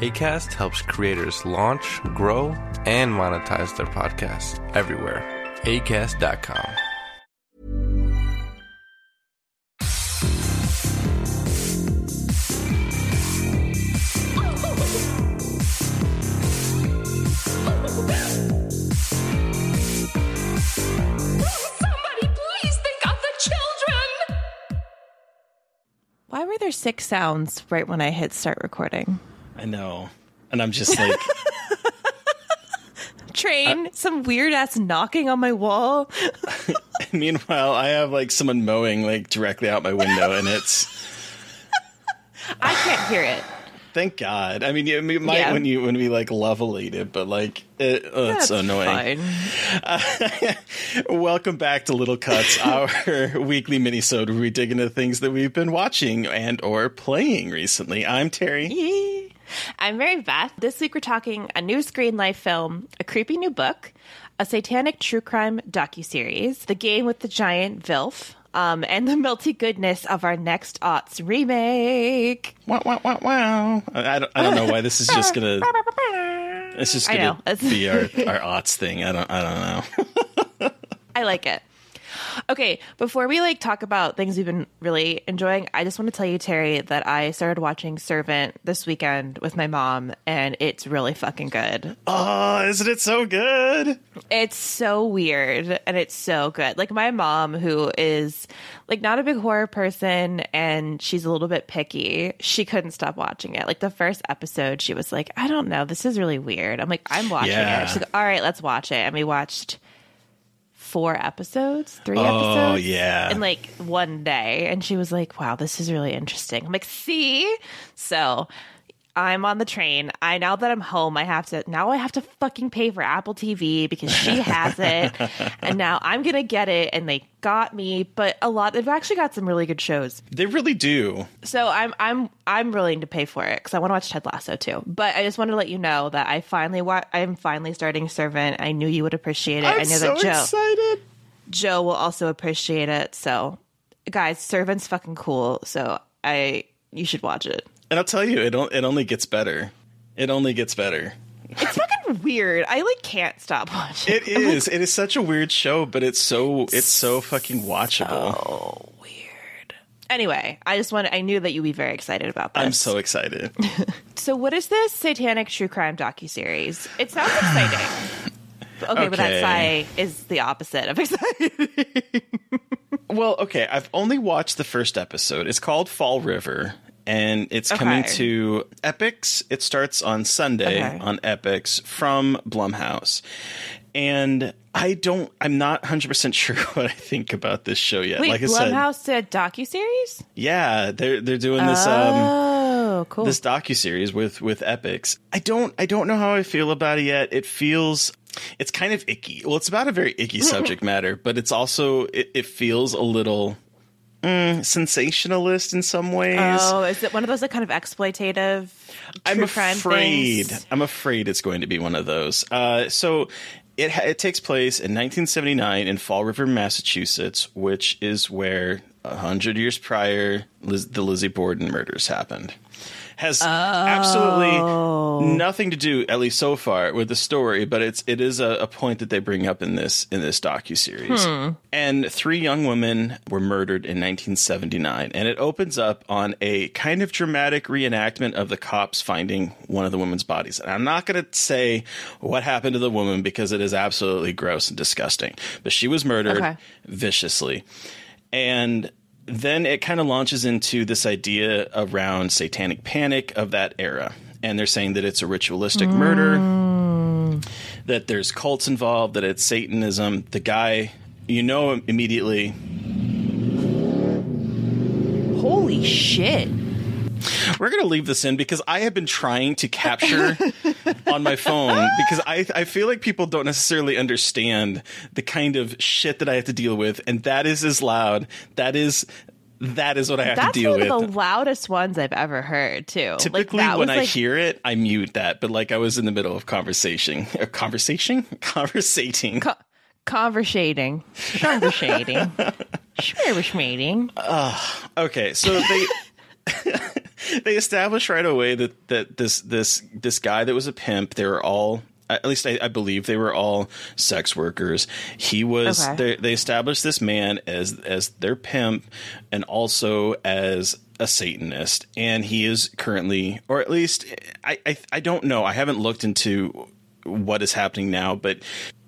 ACAST helps creators launch, grow, and monetize their podcasts everywhere. ACAST.com. Somebody please think of the children! Why were there sick sounds right when I hit start recording? I know. And I'm just like... Train, some weird-ass knocking on my wall. Meanwhile, I have, like, someone mowing, like, directly out my window, and it's... I can't hear it. Thank God. I mean, you might when we, like, levelate it, but, like, it's annoying. Welcome back to Little Cuts, our weekly minisode where we dig into things that we've been watching and or playing recently. I'm Terry. Yay. I'm Mary Beth. This week we're talking a new screenlife film, a creepy new book, a satanic true crime docuseries, The Game with the Giant Vilf, and the melty goodness of our next aughts remake. Wow, wow, wow, wow. I don't know why this is just going to... It's just going to be our aughts thing. I don't know. I like it. Okay, before we talk about things we've been really enjoying, I just want to tell you, Terry, that I started watching Servant this weekend with my mom, and it's really fucking good. Oh, isn't it so good? It's so weird, and it's so good. Like, my mom, who is not a big horror person, and she's a little bit picky, she couldn't stop watching it. Like, the first episode, she was like, I don't know, this is really weird. I'm like, I'm watching it. She's like, all right, let's watch it. And we watched... three episodes in one day, and she was like, wow, this is really interesting. I'm like, see? So I'm on the train. Now that I'm home, I have to fucking pay for Apple TV because she has it, and now I'm gonna get it. And they got me, but they've actually got some really good shows. They really do. So I'm willing to pay for it because I want to watch Ted Lasso too. But I just wanted to let you know that I'm finally starting Servant. I knew you would appreciate it. I know so that Joe will also appreciate it. So guys, Servant's fucking cool. So you should watch it. And I'll tell you, it only gets better. It only gets better. It's fucking weird. I can't stop watching. It is. It is such a weird show, but it's so fucking watchable. Oh, so weird. Anyway, I knew that you'd be very excited about this. I'm so excited. So, what is this satanic true crime docuseries? It sounds exciting. Okay, but that sigh is the opposite of exciting. Well, okay, I've only watched the first episode. It's called Fall River. And it's coming to Epix. It starts on Sunday on Epix from Blumhouse. And I'm not 100% sure what I think about this show yet. Wait, like Blumhouse did docuseries? Yeah, they're doing this. Oh, cool. This docuseries with Epix. I don't know how I feel about it yet. It's kind of icky. Well, it's about a very icky subject matter, but it's also it feels a little. Sensationalist in some ways. Oh, is it one of those kind of exploitative true crime things? I'm afraid it's going to be one of those. So It takes place in 1979 in Fall River, Massachusetts, which is where 100 years prior the Lizzie Borden murders happened. Has absolutely nothing to do, at least so far, with the story, but it is a point that they bring up in this docuseries. And three young women were murdered in 1979, and it opens up on a kind of dramatic reenactment of the cops finding one of the women's bodies. And I'm not going to say what happened to the woman because it is absolutely gross and disgusting, but she was murdered viciously. And then it kind of launches into this idea around satanic panic of that era. And they're saying that it's a ritualistic murder, that there's cults involved, that it's Satanism. The guy, you know, immediately. Holy shit. We're going to leave this in because I have been trying to capture on my phone because I feel like people don't necessarily understand the kind of shit that I have to deal with. And that is as loud. That is what I have to deal with. That's one of the loudest ones I've ever heard, too. Typically, when I hear it, I mute that. But like I was in the middle of conversating. Okay, so they... They established right away that this guy that was a pimp, they were all, at least I believe they were all sex workers. He was, they established this man as their pimp and also as a Satanist. And he is currently, or at least, I don't know. I haven't looked into what is happening now, but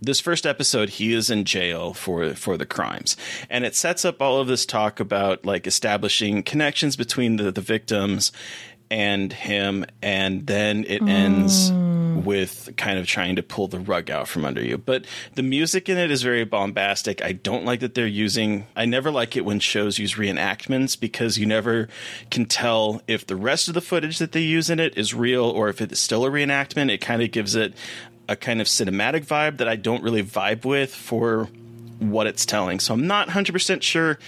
this first episode, he is in jail for the crimes. And it sets up all of this talk about like establishing connections between the victims and him. And then it ends with kind of trying to pull the rug out from under you. But the music in it is very bombastic. I don't like that they're using... I never like it when shows use reenactments because you never can tell if the rest of the footage that they use in it is real or if it's still a reenactment. It kind of gives it a kind of cinematic vibe that I don't really vibe with for what it's telling. So I'm not 100% sure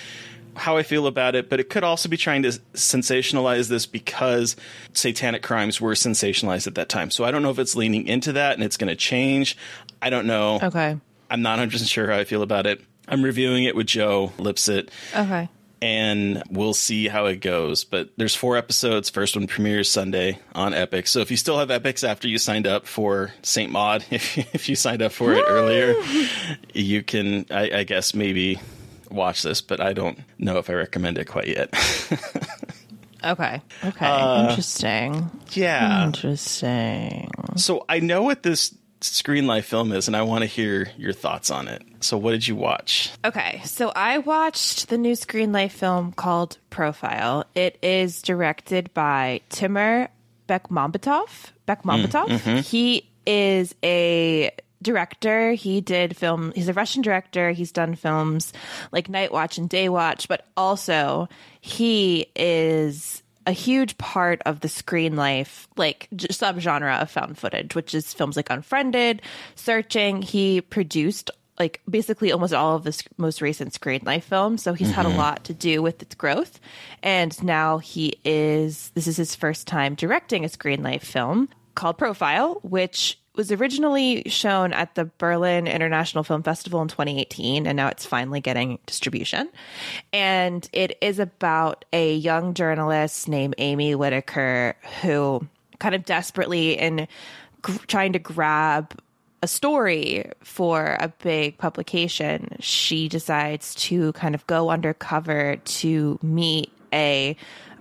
how I feel about it, but it could also be trying to sensationalize this because satanic crimes were sensationalized at that time. So I don't know if it's leaning into that and it's going to change. I don't know. Okay. I'm not 100% sure how I feel about it. I'm reviewing it with Joe Lipsett. Okay. And we'll see how it goes. But there's 4 episodes. First one premieres Sunday on Epix. So if you still have Epix after you signed up for St. Maud, if you signed up for it earlier, you can, I guess, maybe watch this, but I don't know if I recommend it quite yet. Okay. Interesting. So I know what this Screen Life film is, and I want to hear your thoughts on it. So what did you watch? Okay, so I watched the new Screen Life film called Profile. It is directed by Timur Bekmambetov. He is a... director. He's a Russian director. He's done films like Night Watch and Day Watch, but also he is a huge part of the Screen Life like subgenre of found footage, which is films like Unfriended, Searching. He produced like basically almost all of the most recent Screen Life films, so he's had a lot to do with its growth. And now this is his first time directing a Screen Life film called Profile, which was originally shown at the Berlin International Film Festival in 2018, and now it's finally getting distribution. And it is about a young journalist named Amy Whitaker who kind of desperately in trying to grab a story for a big publication, she decides to kind of go undercover to meet a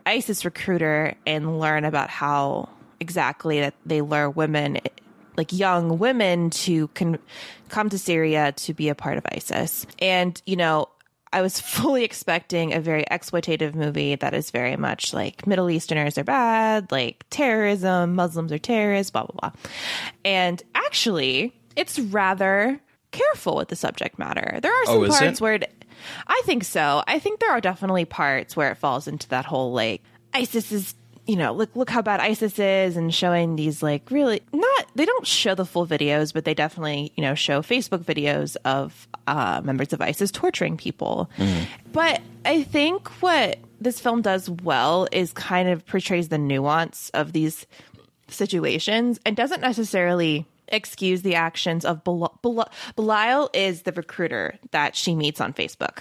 ISIS recruiter and learn about how exactly that they lure women, like young women, to come to Syria to be a part of ISIS. And, you know, I was fully expecting a very exploitative movie that is very much like Middle Easterners are bad, like terrorism, Muslims are terrorists, blah, blah, blah. And actually, it's rather careful with the subject matter. There are some parts where I think so. I think there are definitely parts where it falls into that whole like ISIS is, you know, look how bad ISIS is, and showing these like really they don't show the full videos, but they definitely, you know, show Facebook videos of members of ISIS torturing people. But I think what this film does well is kind of portrays the nuance of these situations and doesn't necessarily excuse the actions of Belial is the recruiter that she meets on Facebook.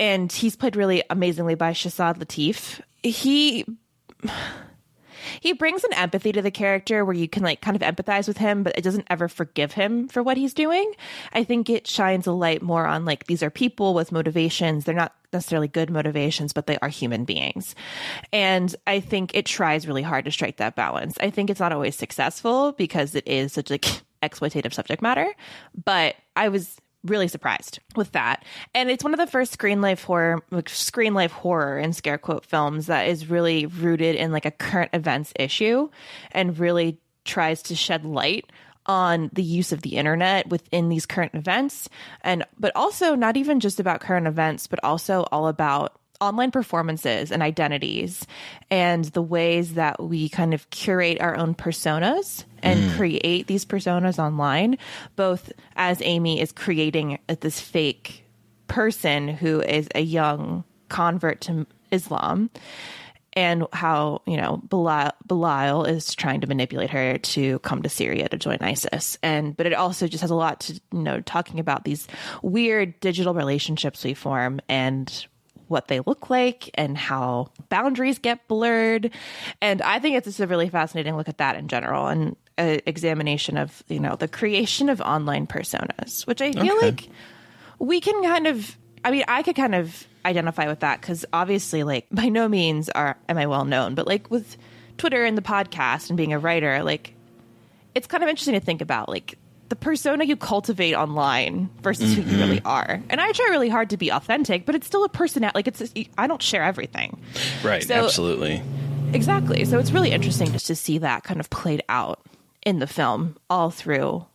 And he's played really amazingly by Shahzad Latif. He brings an empathy to the character where you can like kind of empathize with him, but it doesn't ever forgive him for what he's doing. I think it shines a light more on like, these are people with motivations. They're not necessarily good motivations, but they are human beings. And I think it tries really hard to strike that balance. I think it's not always successful because it is such like exploitative subject matter, but I was really surprised with that. And it's one of the first screen life horror in scare quote films that is really rooted in like a current events issue and really tries to shed light on the use of the internet within these current events. And, but also not even just about current events, but also all about online performances and identities and the ways that we kind of curate our own personas and create these personas online, both as Amy is creating this fake person who is a young convert to Islam, and how, you know, Belial is trying to manipulate her to come to Syria to join ISIS. But it also just has a lot to, you know, talking about these weird digital relationships we form and what they look like and how boundaries get blurred. And I think it's just a really fascinating look at that in general and an examination of, you know, the creation of online personas, which I feel like we can kind of, I mean, I could kind of identify with that because obviously like by no means am I well known, but like with Twitter and the podcast and being a writer, like it's kind of interesting to think about like the persona you cultivate online versus who you really are. And I try really hard to be authentic, but it's still a personality. Like I don't share everything. Right. So, absolutely. Exactly. So it's really interesting just to see that kind of played out in the film all through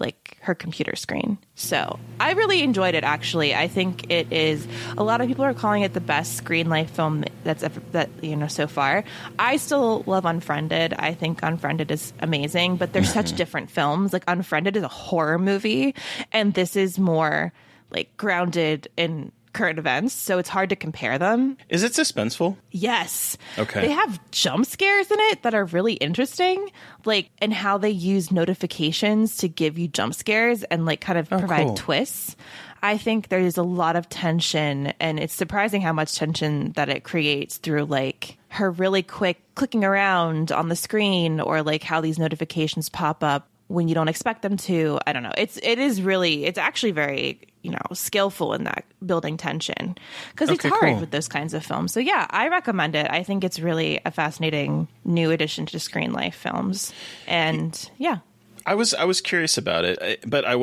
like her computer screen. So I really enjoyed it. Actually, I think it is, a lot of people are calling it the best screen life film that so far. I still love Unfriended. I think Unfriended is amazing, but they're such different films. Like Unfriended is a horror movie and this is more like grounded in current events, so it's hard to compare them. Is it suspenseful? Yes. Okay. They have jump scares in it that are really interesting, like, and how they use notifications to give you jump scares and like kind of provide twists. I think there's a lot of tension, and it's surprising how much tension that it creates through like her really quick clicking around on the screen, or like how these notifications pop up when you don't expect them to. I don't know. It's actually very, you know, skillful in that, building tension, because it's hard with those kinds of films. So yeah, I recommend it. I think it's really a fascinating new addition to screen life films. And yeah, I was curious about it, but I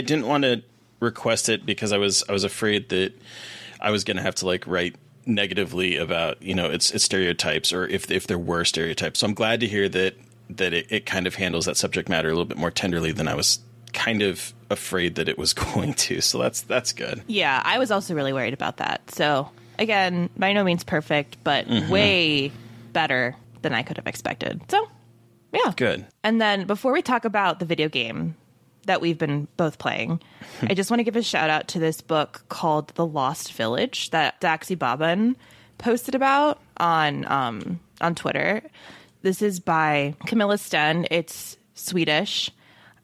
didn't want to request it because I was afraid that I was going to have to like write negatively about, you know, its stereotypes, or if there were stereotypes. So I'm glad to hear that it kind of handles that subject matter a little bit more tenderly than I was kind of afraid that it was going to. So that's good. Yeah, I was also really worried about that. So again, by no means perfect, but way better than I could have expected. So yeah, good. And then before we talk about the video game that we've been both playing, I just want to give a shout out to this book called The Lost Village that Daxi Baban posted about on Twitter. This is by Camilla Sten. It's Swedish.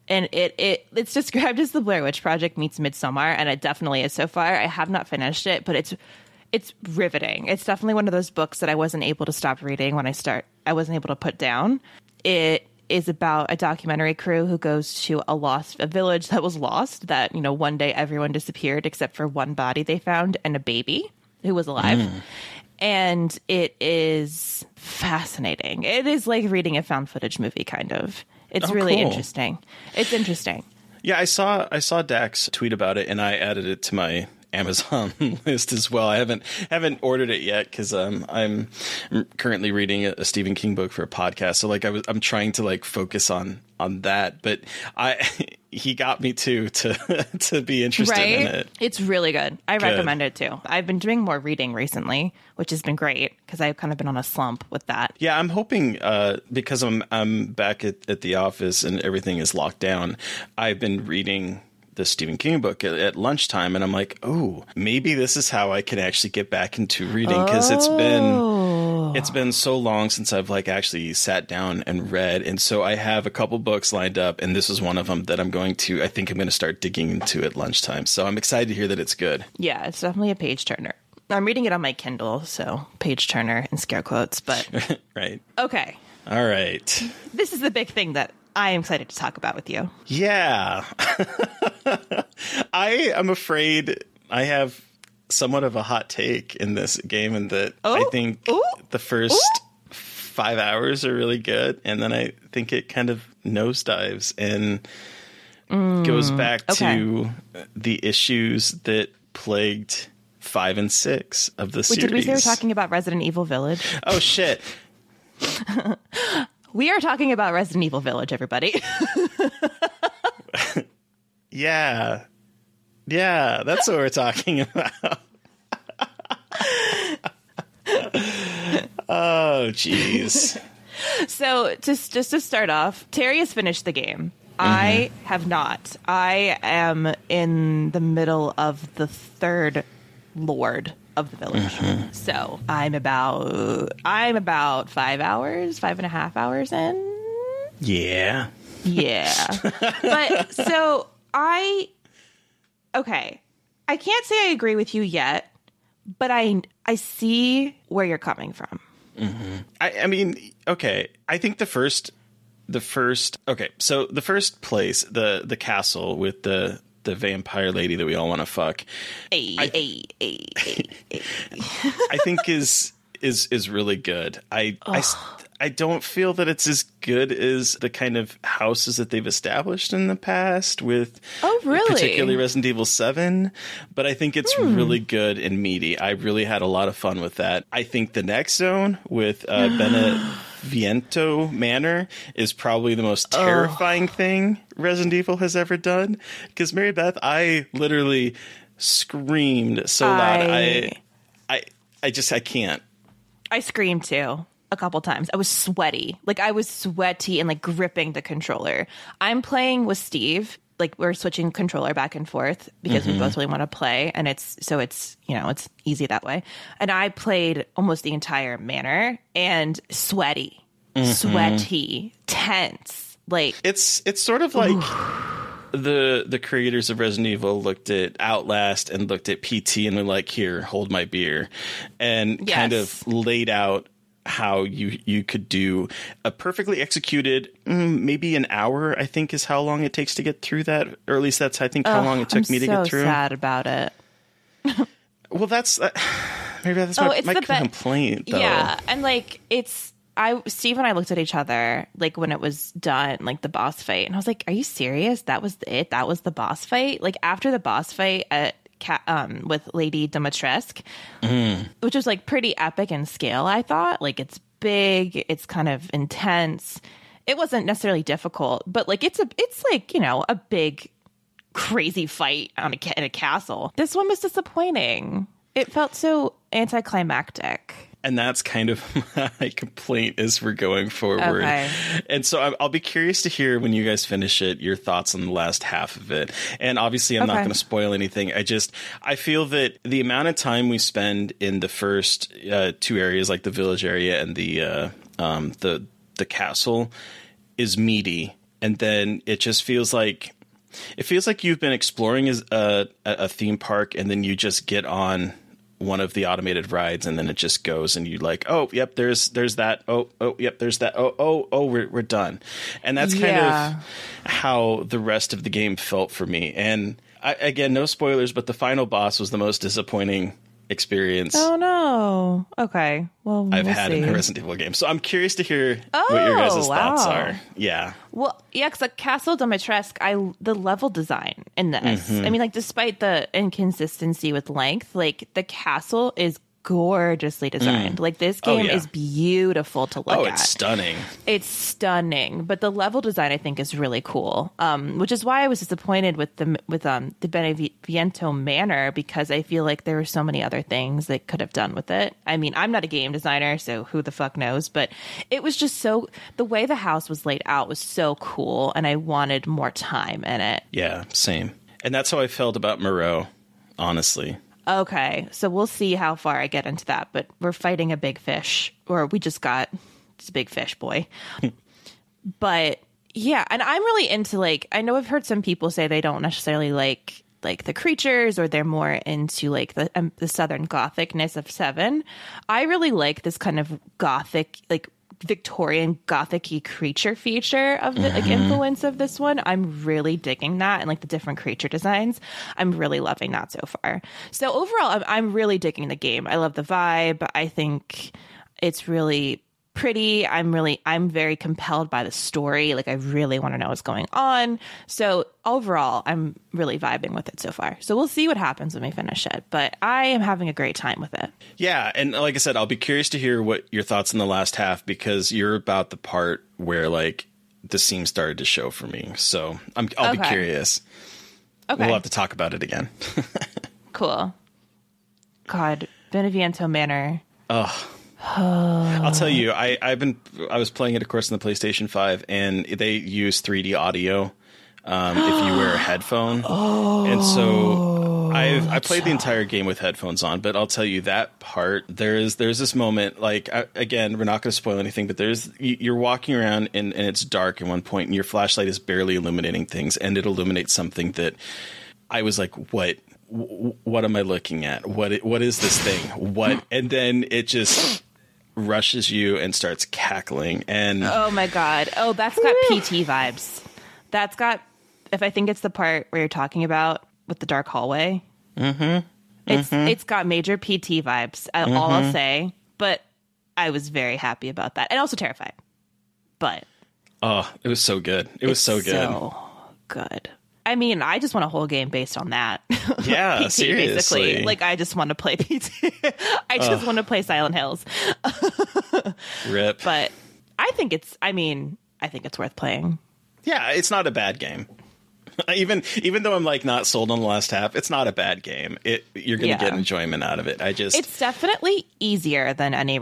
And it's described as the Blair Witch Project meets Midsommar, and it definitely is so far. I have not finished it, but it's riveting. It's definitely one of those books that I wasn't able to stop reading when I start. I wasn't able to put down. It is about a documentary crew who goes to a village that was lost, that, you know, one day everyone disappeared except for one body they found and a baby who was alive. And it is fascinating. It is like reading a found footage movie, kind of. It's really interesting. It's interesting. Yeah, I saw Dax tweet about it, and I added it to my Amazon list as well. I haven't ordered it yet because I'm currently reading a Stephen King book for a podcast. So like I'm trying to like focus on that, but he got me to be interested in it. It's really good. I recommend it too. I've been doing more reading recently, which has been great because I've kind of been on a slump with that. Yeah, I'm hoping because I'm back at the office and everything is locked down, I've been reading the Stephen King book at lunchtime, and I'm like, oh, maybe this is how I can actually get back into reading, because it's been It's been so long since I've like actually sat down and read. And so I have a couple books lined up, and this is one of them that I think I'm going to start digging into at lunchtime. So I'm excited to hear that it's good. Yeah, it's definitely a page turner. I'm reading it on my Kindle, so page turner and scare quotes, but right. Okay. All right. This is the big thing that I am excited to talk about with you. Yeah. I am afraid I have somewhat of a hot take in this game, and that I think the first 5 hours are really good, and then I think it kind of nosedives and goes back to the issues that plagued 5 and 6 of the series. Did we say we're talking about Resident Evil Village? Oh, shit. We are talking about Resident Evil Village, everybody. Yeah. Yeah, that's what we're talking about. Oh, jeez. So just to start off, Terry has finished the game. Mm-hmm. I have not. I am in the middle of the third lord of the village. Mm-hmm. So I'm about 5 hours, 5.5 hours in. Yeah. Yeah. But so okay, I can't say I agree with you yet, but I see where you're coming from. Mm-hmm. I mean, okay, I think the first place, the castle with the vampire lady that we all want to fuck. I think is really good. I don't feel that it's as good as the kind of houses that they've established in the past with particularly Resident Evil 7, but I think it's really good and meaty. I really had a lot of fun with that. I think the next zone with Beneviento Manor is probably the most terrifying thing Resident Evil has ever done, because Mary Beth, I literally screamed so loud. I can't. I screamed too. A couple times. I was sweaty. Like, I was sweaty and like gripping the controller. I'm playing with Steve. Like, we're switching controller back and forth because we both really want to play, and it's easy that way. And I played almost the entire manor, and sweaty, tense. Like, it's sort of like the creators of Resident Evil looked at Outlast and looked at PT and were like, "Here, hold my beer," and kind of laid out how you could do a perfectly executed, maybe an hour, I think, is how long it takes to get through that. Or at least that's, I think, how long it took me to get through. I'm so sad about it. Well, that's my complaint, though. Yeah, and, like, Steve and I looked at each other, like, when it was done, like, the boss fight. And I was like, are you serious? That was it? That was the boss fight? Like, after the boss fight at with Lady Dimitrescu, which was like pretty epic in scale, I thought. Like, it's big, it's kind of intense. It wasn't necessarily difficult, but like it's like, you know, a big crazy fight in a castle. This one was disappointing. It felt so anticlimactic. And that's kind of my complaint as we're going forward. Okay. And so I'll be curious to hear, when you guys finish it, your thoughts on the last half of it. And obviously, I'm not going to spoil anything. I feel that the amount of time we spend in the first two areas, like the village area and the castle, is meaty. And then it just feels like you've been exploring a theme park, and then you just get on one of the automated rides, and then it just goes, and you like, oh, yep, there's that. Oh, yep, there's that. Oh, we're done. And that's kind of how the rest of the game felt for me. And again, no spoilers, but the final boss was the most disappointing experience. Oh no. Okay. Well, I've had in a Resident Evil game. So I'm curious to hear what your guys' thoughts are. Yeah. Well, yeah, because like Castle Dimitrescu, the level design in this. I mean, like, despite the inconsistency with length, like, the castle is gorgeously designed. Like, this game is beautiful to look at. Oh, it's stunning. It's stunning. But the level design, I think, is really cool, which is why I was disappointed with the Beneviento Manor, because I feel like there were so many other things they could have done with it. I mean, I'm not a game designer, so who the fuck knows? But it was just so... The way the house was laid out was so cool, and I wanted more time in it. Yeah, same. And that's how I felt about Moreau, honestly. Okay, so we'll see how far I get into that, but we're fighting a big fish, or we just got this big fish boy. But yeah, and I'm really into, like, I know I've heard some people say they don't necessarily like the creatures, or they're more into like the Southern Gothicness of Seven. I really like this kind of Gothic, like Victorian Gothic-y creature feature of the like influence of this one. I'm really digging that, and like the different creature designs. I'm really loving that so far. So overall, I'm really digging the game. I love the vibe. I think it's really pretty. I'm very compelled by the story. Like, I really want to know what's going on. So overall, I'm really vibing with it so far. So we'll see what happens when we finish it, but I am having a great time with it. Yeah. And like I said, I'll be curious to hear what your thoughts in the last half, because you're about the part where like the seam started to show for me. So I'll be curious. Okay. We'll have to talk about it again. Cool. God, Beneviento Manor. Oh, I'll tell you, I was playing it, of course, on the PlayStation 5, and they use 3D audio if you wear a headphone. Oh, and so I played the entire game with headphones on. But I'll tell you that part, there's this moment, like, again, we're not going to spoil anything, but you're walking around and it's dark at one point, and your flashlight is barely illuminating things, and it illuminates something that I was like, what am I looking at? What is this thing? What? And then it just rushes you and starts cackling. And oh my God. Oh, that's got PT vibes. That's got, if I think it's the part where you're talking about with the dark hallway, it's got major PT vibes. All I'll say, but I was very happy about that, and also terrified, but oh, it was so good. It was so good. I mean, I just want a whole game based on that. Yeah, PT, seriously. Basically. Like, I just want to play PT. I just want to play Silent Hills. Rip. But I think it's worth playing. Yeah, it's not a bad game. Even though I'm like not sold on the last half, it's not a bad game. You're going to get enjoyment out of it. It's definitely easier than any other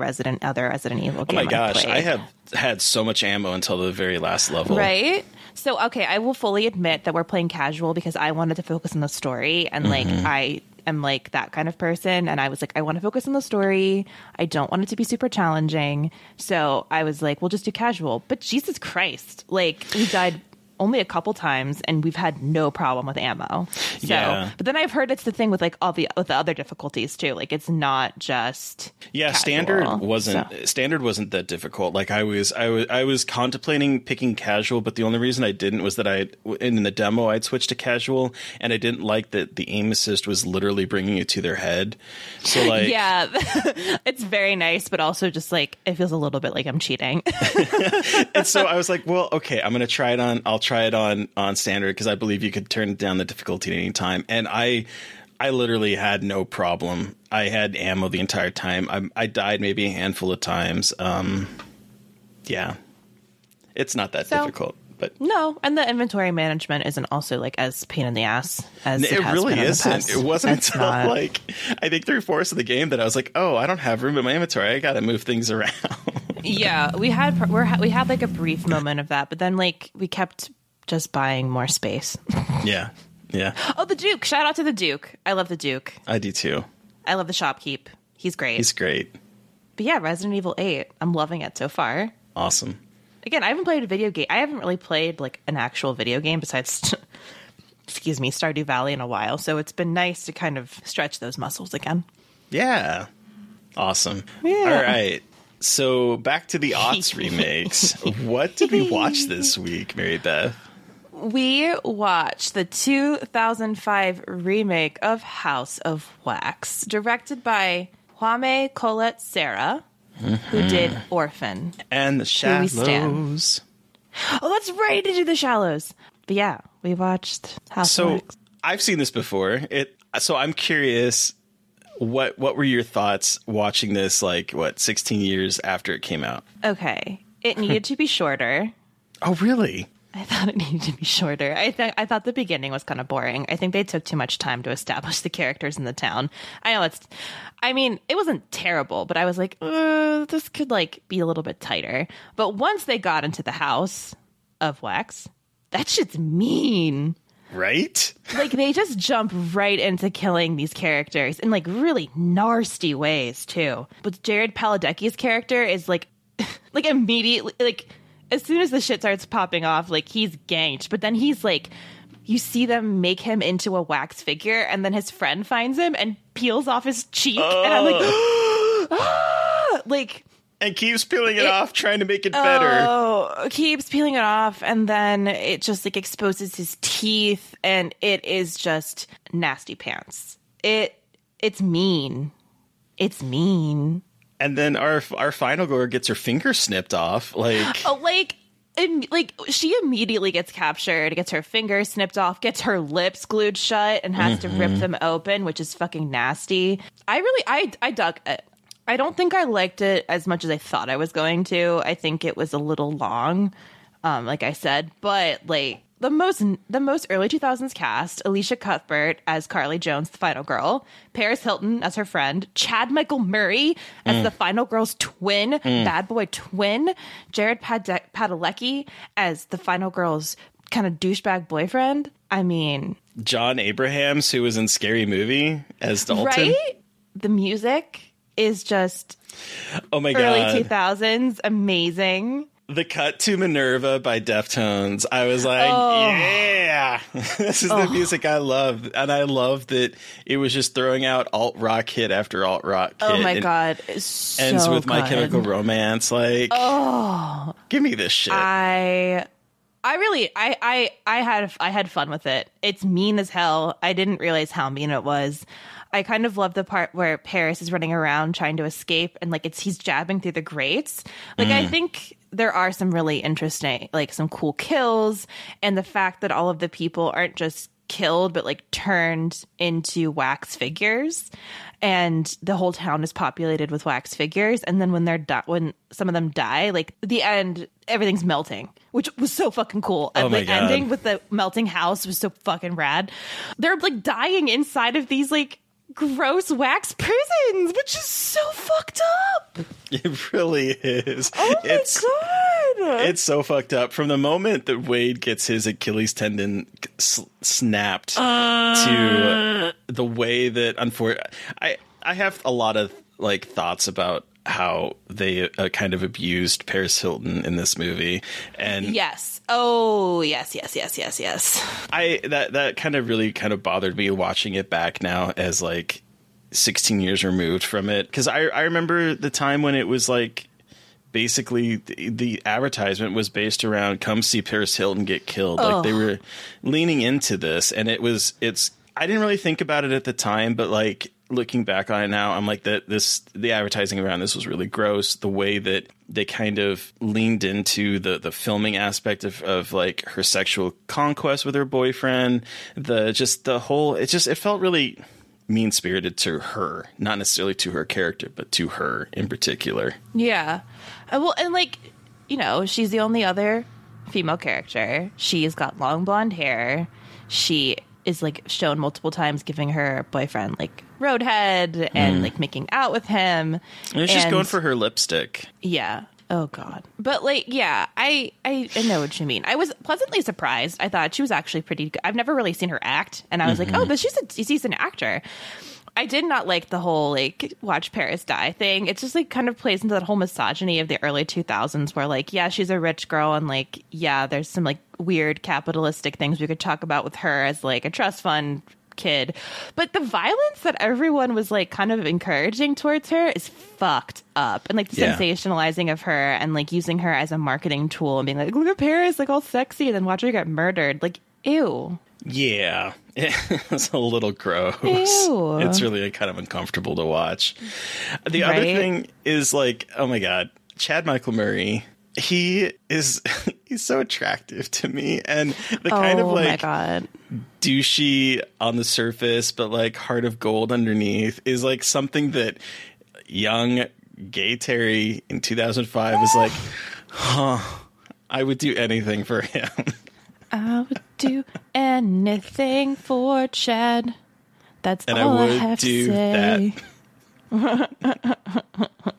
Resident Evil game. Oh my gosh, I have had so much ammo until the very last level. Right? So, okay, I will fully admit that we're playing casual because I wanted to focus on the story, and like I am like that kind of person, and I was like, I want to focus on the story. I don't want it to be super challenging. So I was like, we'll just do casual. But Jesus Christ, like, we died only a couple times, and we've had no problem with ammo. So, yeah. But then I've heard it's the thing with like with the other difficulties too. Like, it's not just casual. Standard wasn't that difficult. Like, I was contemplating picking casual, but the only reason I didn't was that in the demo I'd switched to casual, and I didn't like that the aim assist was literally bringing it to their head. So like, yeah, it's very nice, but also just like it feels a little bit like I'm cheating. And so I was like, well, okay, I'm gonna try it on. I'll try it on standard, because I believe you could turn down the difficulty at any time. And I literally had no problem. I had ammo the entire time. I died maybe a handful of times. Yeah, it's not that difficult. But no, and the inventory management isn't also like as pain in the ass as it has really been isn't. It wasn't until like I think 3/4 of the game that I was like, oh, I don't have room in my inventory. I got to move things around. Yeah, we had like a brief moment of that, but then like we kept just buying more space. Yeah. Oh, the Duke! Shout out to the Duke. I love the Duke. I do too. I love the shopkeep. He's great. But yeah, Resident Evil 8. I'm loving it so far. Awesome. Again, I haven't played a video game. I haven't really played like an actual video game besides, Stardew Valley in a while. So it's been nice to kind of stretch those muscles again. Yeah. Awesome. Yeah. All right. So back to the aughts remakes. What did we watch this week, Mary Beth? We watched the 2005 remake of House of Wax, directed by Kwame Colette Serra, who did Orphan. And The Shallows. Oh, that's right, to do The Shallows. But yeah, we watched House of Wax. I've seen this before. So I'm curious... What were your thoughts watching this, like, 16 years after it came out? Okay. It needed to be shorter. Oh, really? I thought it needed to be shorter. I thought the beginning was kind of boring. I think they took too much time to establish the characters in the town. I know it wasn't terrible, but I was like, this could, like, be a little bit tighter. But once they got into the House of Wax, that shit's mean. Right? Like, they just jump right into killing these characters in, like, really nasty ways, too. But Jared Paladecki's character is, like, immediately, like, as soon as the shit starts popping off, like, he's ganked. But then he's, like, you see them make him into a wax figure, and then his friend finds him and peels off his cheek. Oh. And I'm like, ah! Like... And keeps peeling it off, trying to make it better. Oh, keeps peeling it off, and then it just, like, exposes his teeth, and it is just nasty pants. It's mean. It's mean. And then our final goer gets her finger snipped off, like... Oh, like... And, like, she immediately gets captured, gets her fingers snipped off, gets her lips glued shut, and has to rip them open, which is fucking nasty. I dug it. I don't think I liked it as much as I thought I was going to. I think it was a little long, like I said. But, like, the most early 2000s cast, Alicia Cuthbert as Carly Jones, the final girl, Paris Hilton as her friend, Chad Michael Murray as the final girl's twin, bad boy twin, Jared Padalecki as the final girl's kind of douchebag boyfriend. I mean... John Abrahams, who was in Scary Movie, as Dalton. Right? The music... is just oh my god, early 2000s amazing. The cut to Minerva by Deftones. I was like, yeah, this is the music I love, and I love that it was just throwing out alt rock hit after alt rock. Oh my god, it's so ends with good. My Chemical Romance. Like, oh, give me this shit. I really had fun with it. It's mean as hell. I didn't realize how mean it was. I kind of love the part where Paris is running around trying to escape, and like he's jabbing through the grates. Like I think there are some really interesting, like some cool kills, and the fact that all of the people aren't just killed but like turned into wax figures, and the whole town is populated with wax figures. And then when they're when some of them die, like at the end, everything's melting, which was so fucking cool. And the ending with the melting house was so fucking rad. They're like dying inside of these like gross wax prisons, which is so fucked up. It really is. Oh my god, it's so fucked up. From the moment that Wade gets his Achilles tendon snapped to the way that unfortunately, I have a lot of like thoughts about how they kind of abused Paris Hilton in this movie. And yes. Oh, yes. That kind of really kind of bothered me watching it back now as like 16 years removed from it. Because I remember the time when it was like basically the advertisement was based around come see Paris Hilton get killed. Oh. Like they were leaning into this, and I didn't really think about it at the time, but like looking back on it now, I'm like that the advertising around this was really gross. The way that they kind of leaned into the filming aspect of like her sexual conquest with her boyfriend, it felt really mean spirited to her, not necessarily to her character, but to her in particular. Yeah. Well, and like, you know, she's the only other female character. She's got long blonde hair. She is like shown multiple times giving her boyfriend like roadhead and like making out with him. And she's going for her lipstick. Yeah. Oh god. But like, yeah, I know what you mean. I was pleasantly surprised. I thought she was actually pretty good. I've never really seen her act, and I was like, oh, but she's a decent actor. I did not like the whole like watch Paris die thing. It just like kind of plays into that whole misogyny of the early 2000s where like, yeah, she's a rich girl, and like, yeah, there's some like weird capitalistic things we could talk about with her as like a trust fund kid. But the violence that everyone was like kind of encouraging towards her is fucked up. And like the sensationalizing of her and like using her as a marketing tool and being like, look at Paris, like all sexy, and then watch her get murdered. Like, ew. Yeah, it's a little gross. Ew. It's really kind of uncomfortable to watch. The other thing is like, oh my god, Chad Michael Murray, he's so attractive to me, and the kind of like douchey on the surface, but like heart of gold underneath is like something that young gay Terry in 2005 was like, huh, I would do anything for him. I would do anything for Chad. That's and all I have to say. That.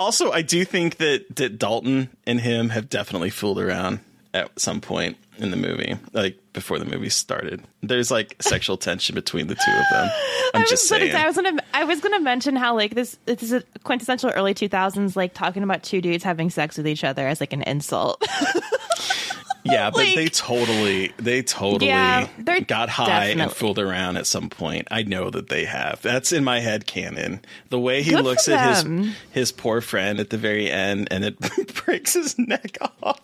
Also, I do think that Dalton and him have definitely fooled around. at some point in the movie, like before the movie started. There's like sexual tension between the two of them. I was gonna mention how like this is a quintessential early 2000s, like talking about two dudes having sex with each other as like an insult. Yeah, but like, they totally yeah, got high and fooled around at some point. I know that they have. That's in my head canon. The way he looks at his poor friend at the very end and it breaks his neck off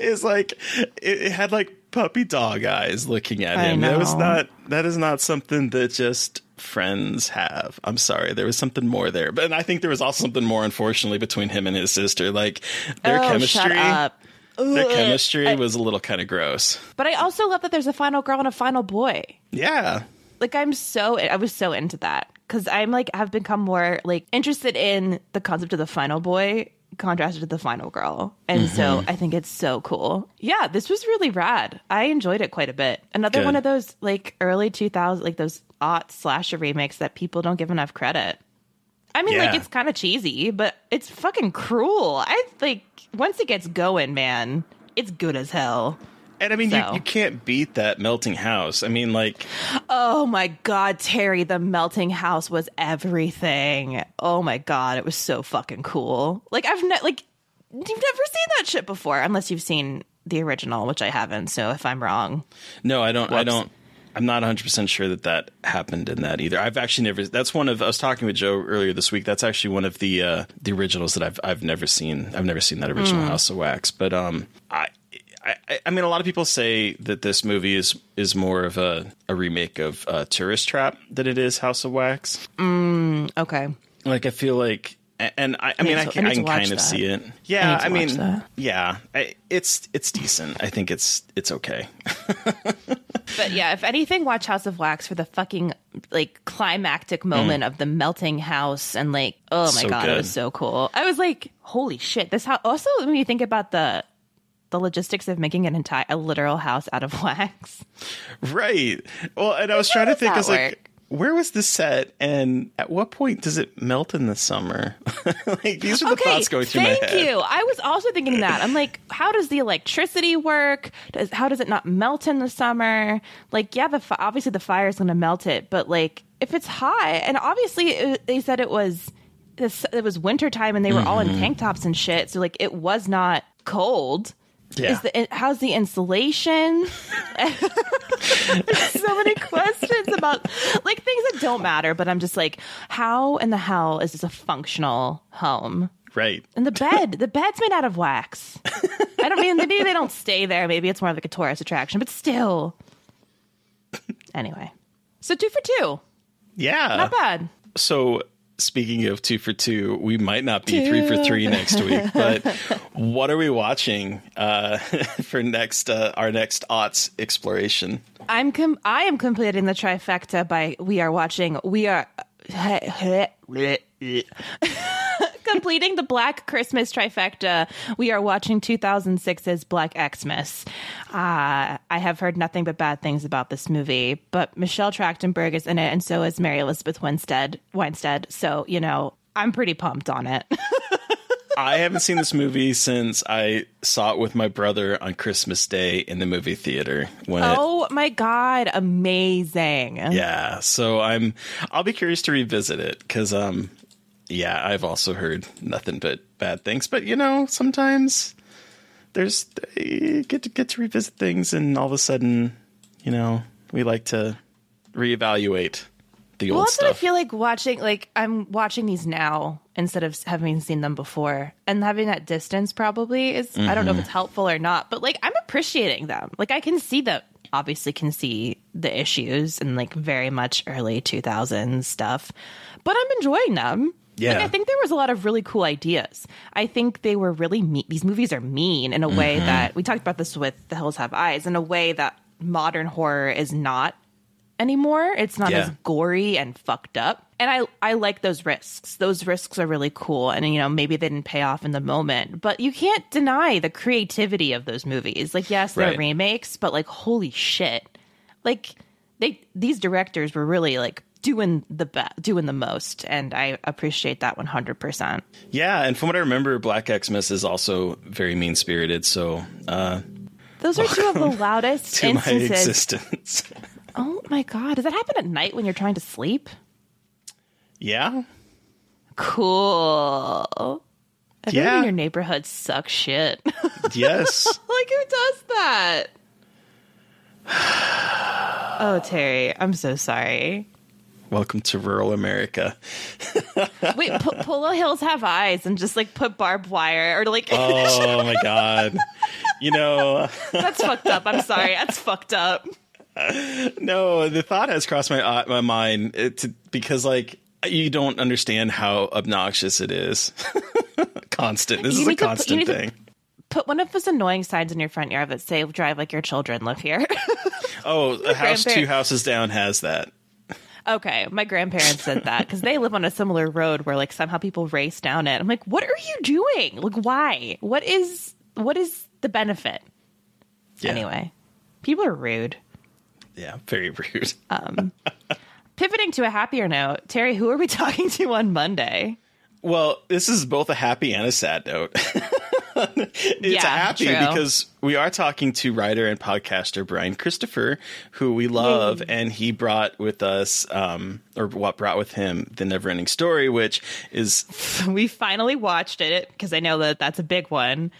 is like it had like puppy dog eyes looking at him. That is not something that just friends have. I'm sorry, there was something more there. But I think there was also something more, unfortunately, between him and his sister. Like their chemistry. Shut up. The chemistry was a little kind of gross. But I also love that there's a final girl and a final boy. Yeah. Like I was so into that because I'm like, I've become more like interested in the concept of the final boy contrasted to the final girl. And so I think it's so cool. Yeah, this was really rad. I enjoyed it quite a bit. Another one of those like early 2000s, like those aught slasher remakes that people don't give enough credit. I mean, like, it's kind of cheesy, but it's fucking cruel. I think once it gets going, man, it's good as hell. And I mean, you can't beat that melting house. I mean, like, oh, my God, Terry, the melting house was everything. Oh, my God. It was so fucking cool. Like, you've never seen that shit before unless you've seen the original, which I haven't. So if I'm wrong. No, I don't. Whoops. I'm not 100% sure that happened in that either. I've actually never. That's one of. I was talking with Joe earlier this week. That's actually one of the originals that I've never seen. I've never seen that original House of Wax. But I mean, a lot of people say that this movie is more of a remake of Tourist Trap than it is House of Wax. Okay. Like I feel like. And I mean, I can kind of see it. Yeah, it's decent. I think it's okay. But yeah, if anything, watch House of Wax for the fucking like climactic moment of the melting house and like, oh my God, good. It was so cool. I was like, holy shit, this house. Also, when you think about the logistics of making an entire a literal house out of wax, right? Well, and I was trying to think, I was like. Where was the set, and at what point does it melt in the summer? Like these are the thoughts going through my head. Thank you. I was also thinking that. I'm like, how does the electricity work? How does it not melt in the summer? Like, yeah, obviously the fire is going to melt it, but like if it's hot, and obviously they said it was wintertime, and they were all in tank tops and shit, so like it was not cold. Yeah. How's the insulation? So many questions about like things that don't matter, but I'm just like, how in the hell is this a functional home? Right. And the bed's made out of wax. I don't mean maybe they don't stay there. Maybe it's more like a tourist attraction, but still. Anyway, so 2 for 2. Yeah, not bad. So. Speaking of 2 for 2, we might not be 3 for 3 next week, but what are we watching for next our next aughts exploration? I am completing the trifecta by completing the Black Christmas trifecta. We are watching 2006's Black Xmas. I have heard nothing but bad things about this movie, but Michelle Trachtenberg is in it, and so is Mary Elizabeth Winstead. So, you know, I'm pretty pumped on it. I haven't seen this movie since I saw it with my brother on Christmas Day in the movie theater. My God. Amazing. Yeah. So I'll be curious to revisit it because, yeah, I've also heard nothing but bad things. But, you know, sometimes you get to revisit things and all of a sudden, you know, we like to reevaluate the old stuff. Well, also I feel like I'm watching these now instead of having seen them before. And having that distance probably is, I don't know if it's helpful or not, but like I'm appreciating them. Like I can see them. Obviously can see the issues and like very much early 2000s stuff, but I'm enjoying them. Yeah. Like, I think there was a lot of really cool ideas. I think they were really mean. These movies are mean in a way that we talked about this with The Hills Have Eyes, in a way that modern horror is not anymore. It's not as gory and fucked up. And I like those risks. Those risks are really cool. And, you know, maybe they didn't pay off in the moment. But you can't deny the creativity of those movies. Like, yes, they're remakes, but like, holy shit. Like, these directors were really like doing the most. And I appreciate that 100%. Yeah. And from what I remember, Black Xmas is also very mean spirited. So Those are two of the loudest to instances. My existence. Oh my God. Does that happen at night when you're trying to sleep? Yeah. Cool. Everyone in your neighborhood sucks shit. Yes. Like, who does that? Oh, Terry, I'm so sorry. Welcome to rural America. Wait, Polo Hills Have Eyes, and just like put barbed wire or like. Oh my God. You know. That's fucked up. I'm sorry. That's fucked up. No, the thought has crossed my mind because like you don't understand how obnoxious it is. Constant. This is a constant thing. Put one of those annoying signs in your front yard that say "Drive like your children, live here." Oh, a house two houses down has that. Okay, my grandparents said that because they live on a similar road where like somehow people race down it. I'm like, what are you doing? Like, why? What is the benefit? Yeah. Anyway, people are rude. Yeah, very rude. Pivoting to a happier note, Terry, who are we talking to on Monday? Well, this is both a happy and a sad note. It's happy because we are talking to writer and podcaster Brian Christopher, who we love, and he brought with us, The Neverending Story, which is... We finally watched it, because I know that's a big one.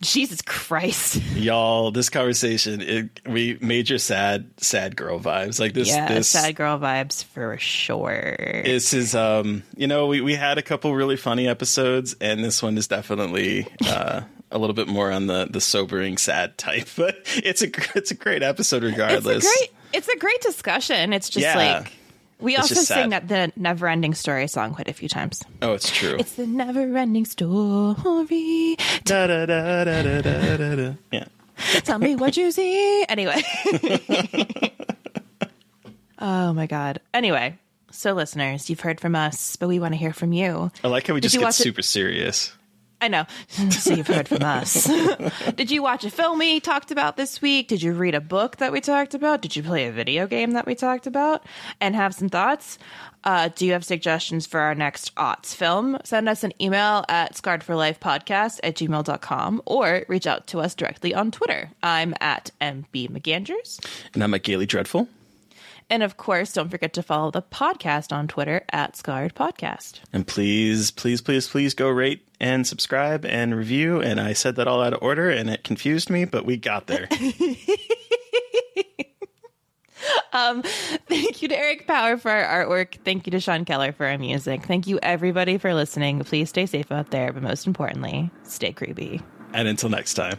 Jesus Christ. Y'all, this conversation, we major sad girl vibes. Like this, this sad girl vibes for sure. This is, we had a couple really funny episodes, and this one is definitely a little bit more on the sobering sad type. But it's a great episode regardless. It's a great discussion. It's just like... We also sing that the Neverending Story song quite a few times. Oh, it's true. It's the Neverending Story. Da, da, da, da, da, da, da, da. Yeah. Tell me what you see. Anyway. Oh my God. Anyway, so listeners, you've heard from us, but we want to hear from you. I like how we just get super serious. I know. So you've heard from us. Did you watch a film we talked about this week? Did you read a book that we talked about? Did you play a video game that we talked about and have some thoughts? Do you have suggestions for our next aughts film? Send us an email at scarredforlifepodcast@gmail.com or reach out to us directly on Twitter. I'm at MB McAndrews. And I'm at Gaily Dreadful. And of course, don't forget to follow the podcast on Twitter at Scarred Podcast. And please, please, please, please go rate and subscribe and review. And I said that all out of order and it confused me, but we got there. Thank you to Eric Power for our artwork. Thank you to Sean Keller for our music. Thank you, everybody, for listening. Please stay safe out there. But most importantly, stay creepy. And until next time.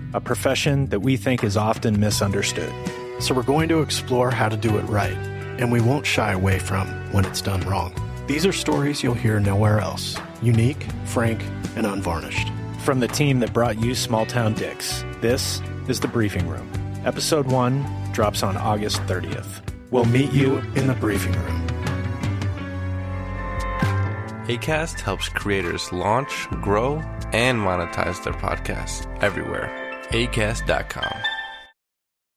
a profession that we think is often misunderstood. So we're going to explore how to do it right, and we won't shy away from when it's done wrong. These are stories you'll hear nowhere else. Unique, frank, and unvarnished. From the team that brought you Small Town Dicks, this is The Briefing Room. Episode 1 drops on August 30th. We'll meet you in the briefing room. ACAST helps creators launch, grow, and monetize their podcasts everywhere. ACAST.com